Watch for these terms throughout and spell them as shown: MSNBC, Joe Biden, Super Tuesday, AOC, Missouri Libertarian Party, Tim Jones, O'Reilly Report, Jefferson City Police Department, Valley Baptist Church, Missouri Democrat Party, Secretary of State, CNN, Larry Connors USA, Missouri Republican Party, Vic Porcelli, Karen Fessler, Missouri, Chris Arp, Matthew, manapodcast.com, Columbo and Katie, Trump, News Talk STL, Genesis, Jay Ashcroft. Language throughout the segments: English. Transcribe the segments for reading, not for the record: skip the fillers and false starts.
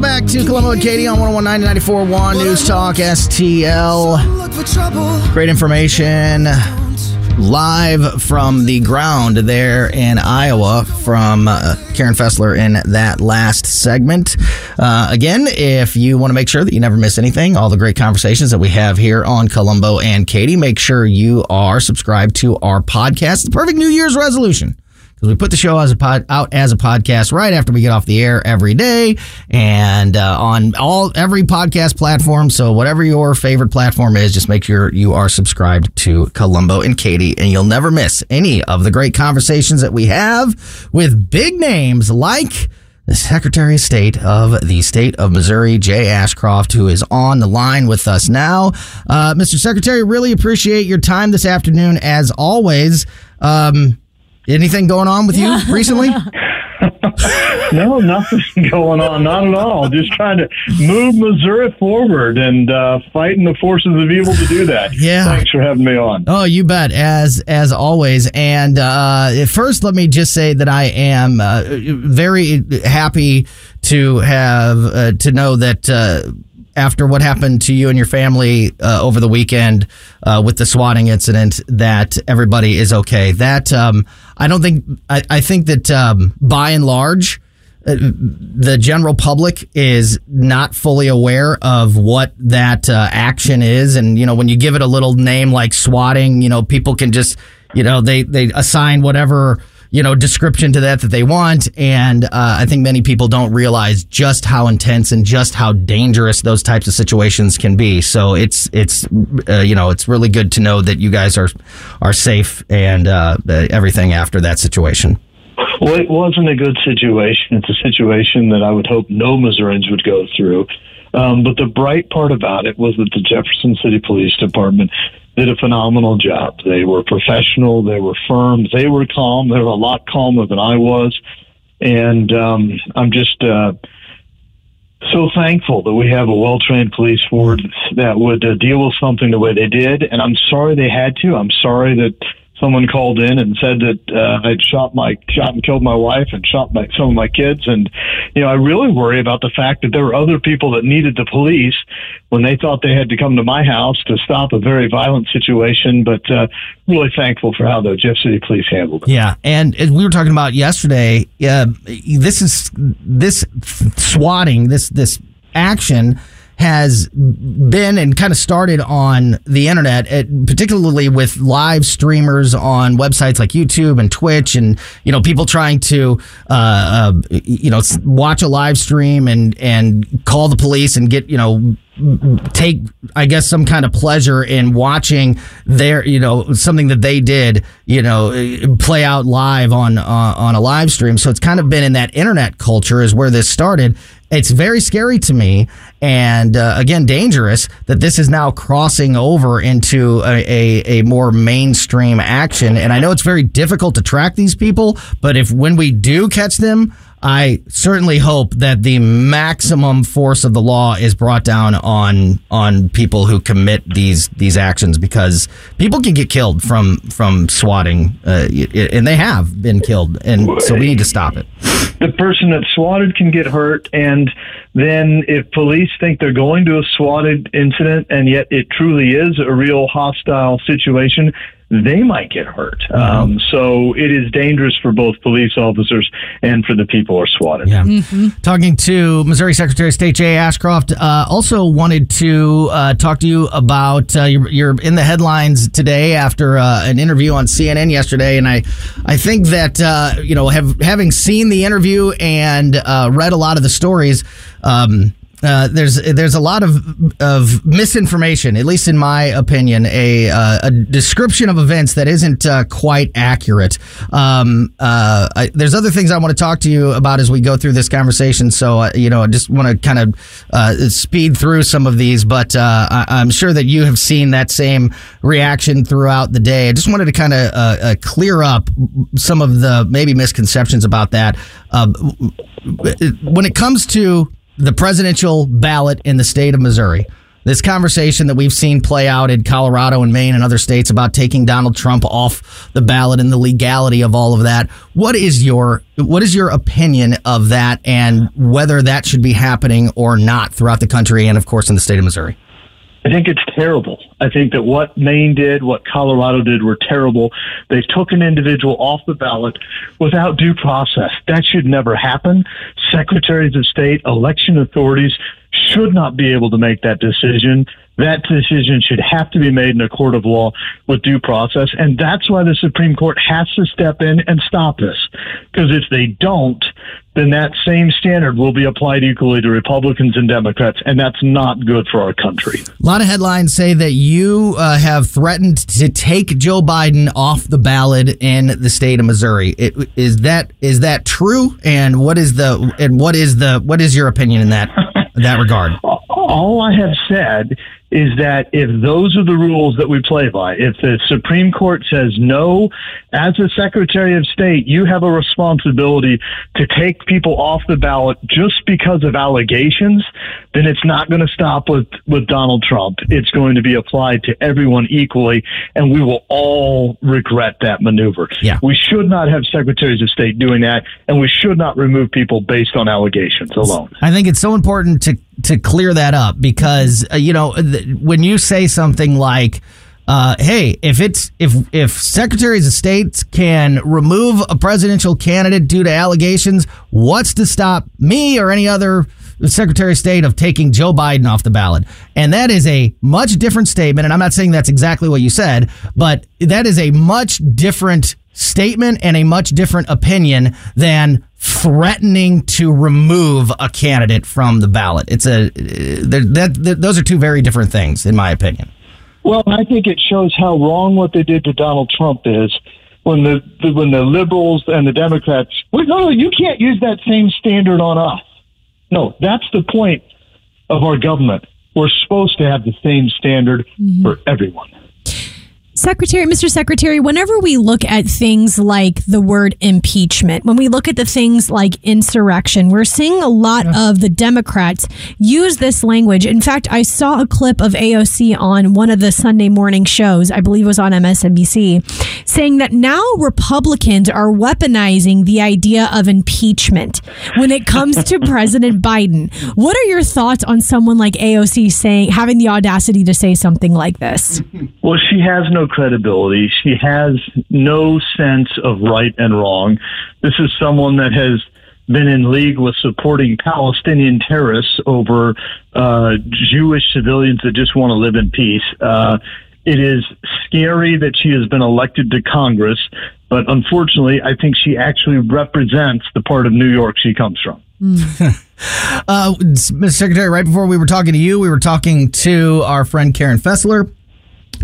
Welcome back to Columbo and Katie on 101.9 and 94.1 News Talk STL. Great information live from the ground there in Iowa from Karen Fessler in that last segment. Again, if you want to make sure that you never miss anything, all the great conversations that we have here on Columbo and Katie, make sure you are subscribed to our podcast. The perfect New Year's resolution. Because we put the show as out as a podcast right after we get off the air every day and on every podcast platform. So whatever your favorite platform is, just make sure you are subscribed to Columbo and Katie, and you'll never miss any of the great conversations that we have with big names like the Secretary of State of the state of Missouri, Jay Ashcroft, who is on the line with us now. Mr. Secretary, really appreciate your time this afternoon, as always. Anything going on with you recently? No, nothing going on. Not at all. Just trying to move Missouri forward and fighting the forces of evil to do that. Yeah. Thanks for having me on. Oh, you bet. As always. And first, let me just say that I am very happy to have to know that after what happened to you and your family over the weekend with the swatting incident, that everybody is okay. That I think that by and large, the general public is not fully aware of what that action is. And, you know, when you give it a little name like swatting, you know, people can just, you know, they assign whatever, you know, description to that they want. And I think many people don't realize just how intense and just how dangerous those types of situations can be. So it's really good to know that you guys are safe and everything after that situation. Well, it wasn't a good situation. It's a situation that I would hope no Missourians would go through. But the bright part about it was that the Jefferson City Police Department did a phenomenal job. They were professional. They were firm. They were calm. They were a lot calmer than I was. And I'm just so thankful that we have a well-trained police force that would deal with something the way they did. And I'm sorry they had to. I'm sorry that someone called in and said that I'd shot and killed my wife and shot some of my kids. And, you know, I really worry about the fact that there were other people that needed the police when they thought they had to come to my house to stop a very violent situation. But really thankful for how the Jeff City Police handled it. Yeah. And as we were talking about yesterday, this swatting, this action has been and kind of started on the internet, particularly with live streamers on websites like YouTube and Twitch, and, you know, people trying to, watch a live stream and call the police and get, you know, take, I guess, some kind of pleasure in watching their, you know, something that they did, you know, play out live on a live stream. So it's kind of been in that internet culture is where this started. It's very scary to me, and again, dangerous that this is now crossing over into a more mainstream action. And I know it's very difficult to track these people, but when we do catch them, I certainly hope that the maximum force of the law is brought down on people who commit these actions, because people can get killed from swatting, and they have been killed, and so we need to stop it. The person that swatted can get hurt, and then if police think they're going to a swatted incident and yet it truly is a real hostile situation, they might get hurt. So it is dangerous for both police officers and for the people who are swatted. Yeah. Mm-hmm. Talking to Missouri Secretary of State Jay Ashcroft, also wanted to talk to you about, you're in the headlines today after an interview on CNN yesterday, and I think that, having seen the interview and read a lot of the stories, there's a lot of misinformation, at least in my opinion, a description of events that isn't quite accurate. There's other things I want to talk to you about as we go through this conversation. So, I just want to kind of speed through some of these, but I'm sure that you have seen that same reaction throughout the day. I just wanted to kind of clear up some of the maybe misconceptions about that. When it comes to the presidential ballot in the state of Missouri, This conversation that we've seen play out in Colorado and Maine and other states about taking Donald Trump off the ballot and the legality of all of that. What is your opinion of that and whether that should be happening or not throughout the country and, of course, in the state of Missouri? I think it's terrible. I think that what Maine did, what Colorado did were terrible. They took an individual off the ballot without due process. That should never happen. Secretaries of State, election authorities should not be able to make that decision. That decision should have to be made in a court of law with due process. And that's why the Supreme Court has to step in and stop this. Because if they don't, then that same standard will be applied equally to Republicans and Democrats. And that's not good for our country. A lot of headlines say that you have threatened to take Joe Biden off the ballot in the state of Missouri. Is that true? And what is your opinion in that regard? All I have said is that if those are the rules that we play by, if the Supreme Court says no, as the Secretary of State, you have a responsibility to take people off the ballot just because of allegations, then it's not going to stop with Donald Trump. It's going to be applied to everyone equally, and we will all regret that maneuver. Yeah. We should not have Secretaries of State doing that, and we should not remove people based on allegations alone. I think it's so important to clear that up because, when you say something like, "Hey, if secretaries of states can remove a presidential candidate due to allegations, what's to stop me or any other secretary of state of taking Joe Biden off the ballot?" And that is a much different statement. And I'm not saying that's exactly what you said, but that is a much different statement and a much different opinion than threatening to remove a candidate from the ballot. Those are two very different things, in my opinion. Well, I think it shows how wrong what they did to Donald Trump is when the liberals and the Democrats, no, you can't use that same standard on us. No, that's the point of our government. We're supposed to have the same standard for everyone. Mr. Secretary, whenever we look at things like the word impeachment, when we look at the things like insurrection, we're seeing a lot of the Democrats use this language. In fact, I saw a clip of AOC on one of the Sunday morning shows, I believe it was on MSNBC, saying that now Republicans are weaponizing the idea of impeachment when it comes to President Biden. What are your thoughts on someone like AOC having the audacity to say something like this? Well, she has no credibility. She has no sense of right and wrong. This is someone that has been in league with supporting Palestinian terrorists over Jewish civilians that just want to live in peace. It is scary that she has been elected to Congress, but unfortunately, I think she actually represents the part of New York she comes from. Mr. Secretary, right before we were talking to you, we were talking to our friend Karen Fessler,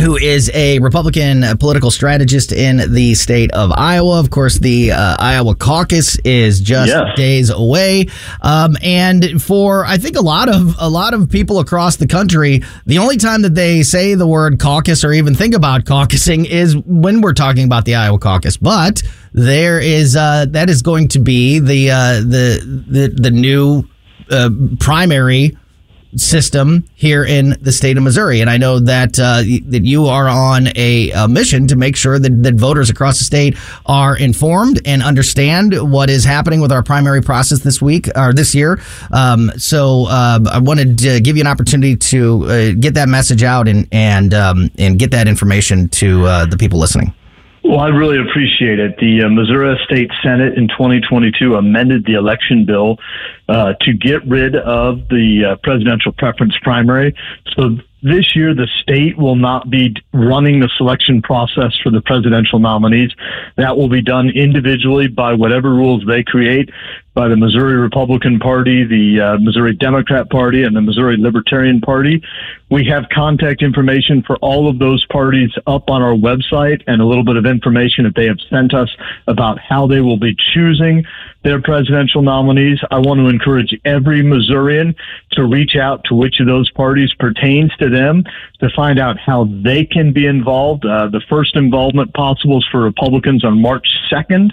who is a Republican political strategist in the state of Iowa. Of course, the Iowa caucus is just days away. And for, I think, a lot of people across the country, the only time that they say the word caucus or even think about caucusing is when we're talking about the Iowa caucus. But there is that is going to be the new primary system here in the state of Missouri. And I know that that you are on a mission to make sure that voters across the state are informed and understand what is happening with our primary process this week or this year. So I wanted to give you an opportunity to get that message out and get that information to the people listening. Well, I really appreciate it. The Missouri State Senate in 2022 amended the election bill to get rid of the presidential preference primary. So this year, the state will not be running the selection process for the presidential nominees. That will be done individually by whatever rules they create, by the Missouri Republican Party, the Missouri Democrat Party, and the Missouri Libertarian Party. We have contact information for all of those parties up on our website and a little bit of information that they have sent us about how they will be choosing their presidential nominees. I want to encourage every Missourian to reach out to which of those parties pertains to them to find out how they can be involved. The first involvement possible is for Republicans on March 2nd.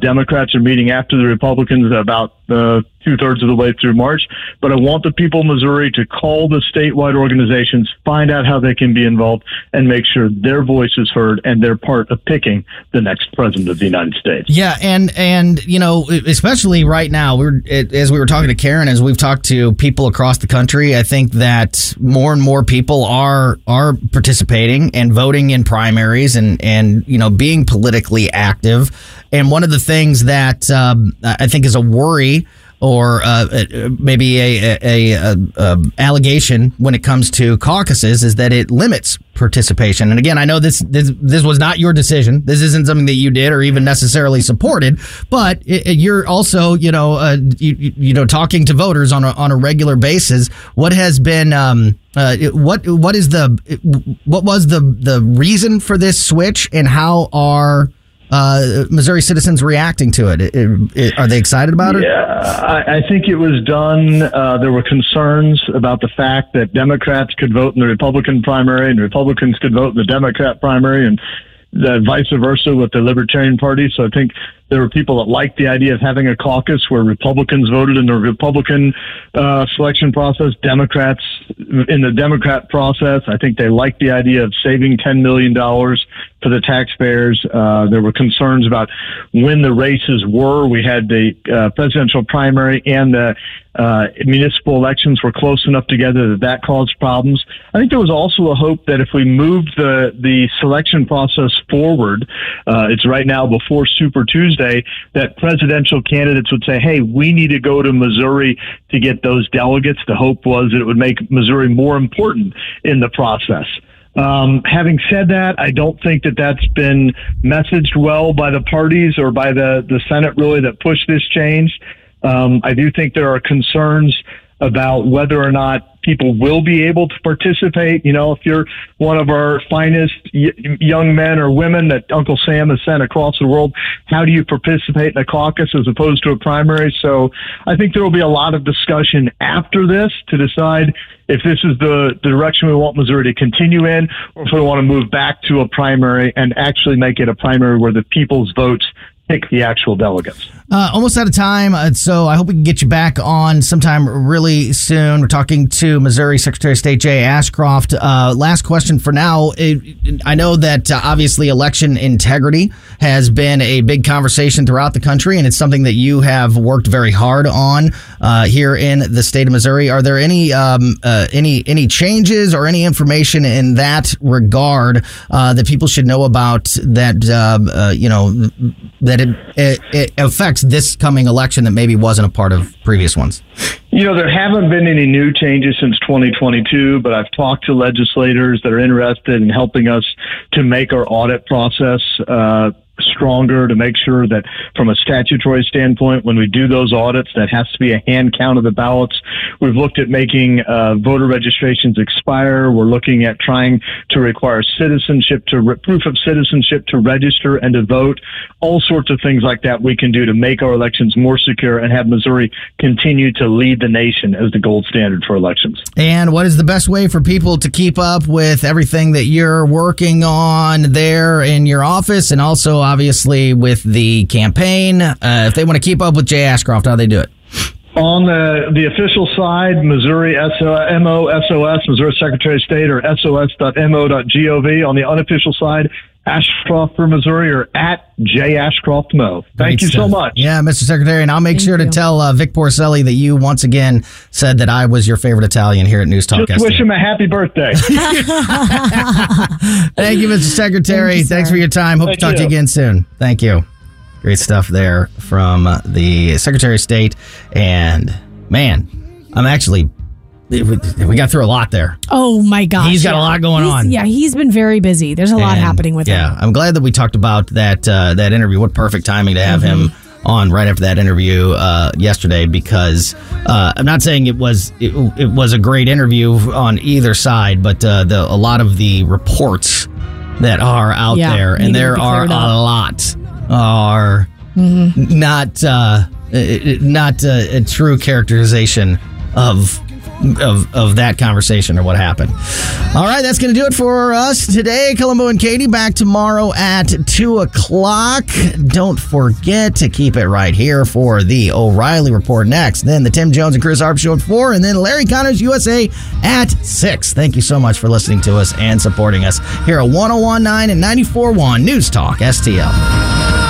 Democrats are meeting after the Republicans about two-thirds of the way through March. But I want the people of Missouri to call the statewide organizations, find out how they can be involved, and make sure their voice is heard and they're part of picking the next president of the United States. Yeah, and you know, especially right now, as we were talking to Karen, as we've talked to people across the country, I think that more and more people are participating and voting in primaries and you know, being politically active. And one of the things that I think is a worry or maybe a allegation when it comes to caucuses is that it limits participation. And again, I know this was not your decision. This isn't something that you did or even necessarily supported. But you're also, you know, talking to voters on a regular basis. What has been what was the reason for this switch, and how are Missouri citizens reacting to it? Are they excited about it? Yeah, I think it was done. There were concerns about the fact that Democrats could vote in the Republican primary and Republicans could vote in the Democrat primary and the vice versa with the Libertarian Party. So I think there were people that liked the idea of having a caucus where Republicans voted in the Republican selection process, Democrats in the Democrat process. I think they liked the idea of saving $10 million for the taxpayers. There were concerns about when the races were. We had the presidential primary and the municipal elections were close enough together that caused problems. I think there was also a hope that if we moved the selection process forward, it's right now before Super Tuesday, that presidential candidates would say, hey, we need to go to Missouri to get those delegates. The hope was that it would make Missouri more important in the process. Having said that, I don't think that that's been messaged well by the parties or by the Senate really that pushed this change. I do think there are concerns about whether or not people will be able to participate. You know, if you're one of our finest young men or women that Uncle Sam has sent across the world, how do you participate in a caucus as opposed to a primary? So I think there will be a lot of discussion after this to decide if this is the direction we want Missouri to continue in, or if we want to move back to a primary and actually make it a primary where the people's votes pick the actual delegates. Almost out of time, so I hope we can get you back on sometime really soon. We're talking to Missouri Secretary of State Jay Ashcroft. Last question for now. I know that obviously election integrity has been a big conversation throughout the country, and it's something that you have worked very hard on here in the state of Missouri. Are there any changes or any information in that regard that people should know about that it affects this coming election that maybe wasn't a part of previous ones? You know, there haven't been any new changes since 2022, but I've talked to legislators that are interested in helping us to make our audit process stronger, to make sure that from a statutory standpoint, when we do those audits, that has to be a hand count of the ballots. We've looked at making voter registrations expire. We're looking at trying to require proof of citizenship to register and to vote. All sorts of things like that we can do to make our elections more secure and have Missouri continue to lead the nation as the gold standard for elections. And what is the best way for people to keep up with everything that you're working on there in your office, and also obviously with the campaign? If they want to keep up with Jay Ashcroft, how do they do it? On the official side, Missouri MOSOS, Missouri Secretary of State, or sos.mo.gov. On the unofficial side, Ashcroft for Missouri, or at J. Ashcroft Mo. Thank you so much. Yeah, Mr. Secretary, and I'll make sure to tell Vic Porcelli that you once again said that I was your favorite Italian here at News Talk STL. Just wish him a happy birthday. Thank you, Mr. Secretary. Thanks for your time. Hope to talk to you again soon. Thank you. Great stuff there from the Secretary of State. And, man, I'm actually... We got through a lot there. Oh, my gosh. He's got a lot going on. Yeah, he's been very busy. There's a lot happening with him. Yeah, I'm glad that we talked about that interview. What perfect timing to have him on right after that interview yesterday, because I'm not saying it was a great interview on either side, but a lot of the reports that are out there, and there are a lot, are not a true characterization of of that conversation or what happened. All right, that's going to do it for us today. Columbo and Katie back tomorrow at 2 o'clock. Don't forget to keep it right here for the O'Reilly Report next, then the Tim Jones and Chris Arp Show at 4, and then Larry Connors USA at 6. Thank you so much for listening to us and supporting us here at 101.9 and 94.1 News Talk STL.